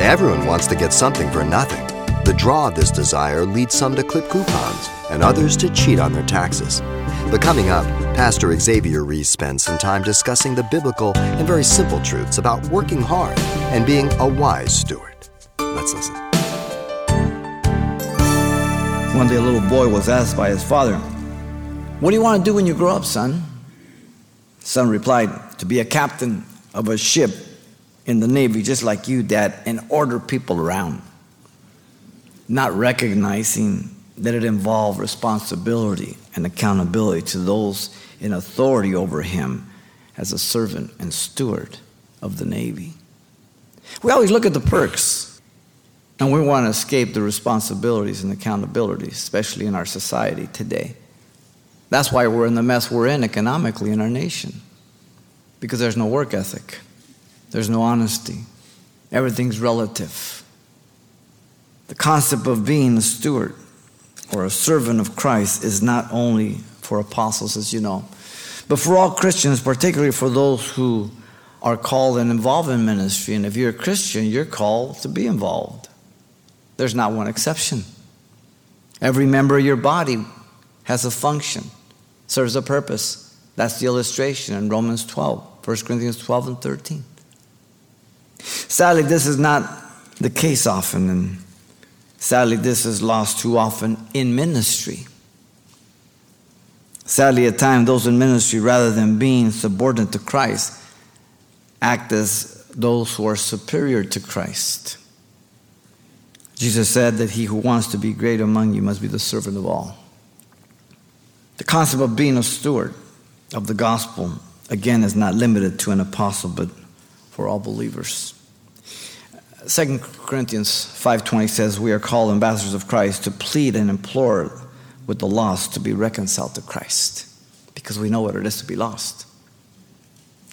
Everyone wants to get something for nothing. The draw of this desire leads some to clip coupons and others to cheat on their taxes. But coming up, Pastor Xavier Reese spends some time discussing the biblical and very simple truths about working hard and being a wise steward. Let's listen. One day a little boy was asked by his father, "What do you want to do when you grow up, son?" The son replied, "To be a captain of a ship in the Navy, just like you, Dad, and order people around," not recognizing that it involved responsibility and accountability to those in authority over him as a servant and steward of the Navy. We always look at the perks, and we want to escape the responsibilities and accountabilities, especially in our society today. That's why we're in the mess we're in economically in our nation, because there's no work ethic. There's no honesty. Everything's relative. The concept of being a steward or a servant of Christ is not only for apostles, as you know, but for all Christians, particularly for those who are called and involved in ministry. And if you're a Christian, you're called to be involved. There's not one exception. Every member of your body has a function, serves a purpose. That's the illustration in Romans 12, 1 Corinthians 12 and 13. Sadly, this is not the case often, and sadly, this is lost too often in ministry. Sadly, at times, those in ministry, rather than being subordinate to Christ, act as those who are superior to Christ. Jesus said that he who wants to be great among you must be the servant of all. The concept of being a steward of the gospel, again, is not limited to an apostle, but for all believers. 2 Corinthians 5:20 says, "We are called ambassadors of Christ to plead and implore with the lost to be reconciled to Christ," because we know what it is to be lost.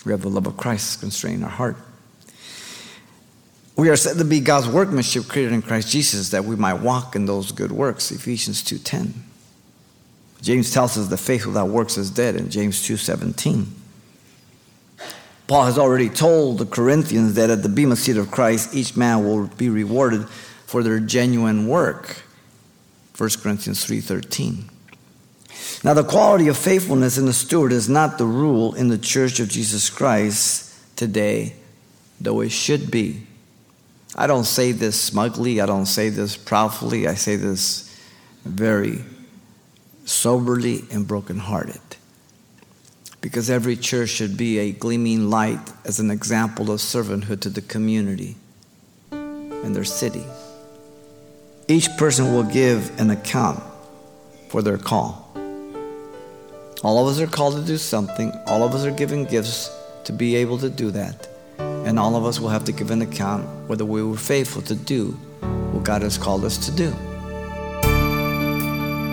We have the love of Christ constraining our heart. We are said to be God's workmanship created in Christ Jesus, that we might walk in those good works, Ephesians 2:10. James tells us that faith without works is dead in James 2:17. Paul has already told the Corinthians that at the Bema seat of Christ, each man will be rewarded for their genuine work, 1 Corinthians 3:13. Now, the quality of faithfulness in the steward is not the rule in the Church of Jesus Christ today, though it should be. I don't say this smugly. I don't say this proudly. I say this very soberly and brokenhearted, because every church should be a gleaming light as an example of servanthood to the community and their city. Each person will give an account for their call. All of us are called to do something. All of us are given gifts to be able to do that. And all of us will have to give an account whether we were faithful to do what God has called us to do.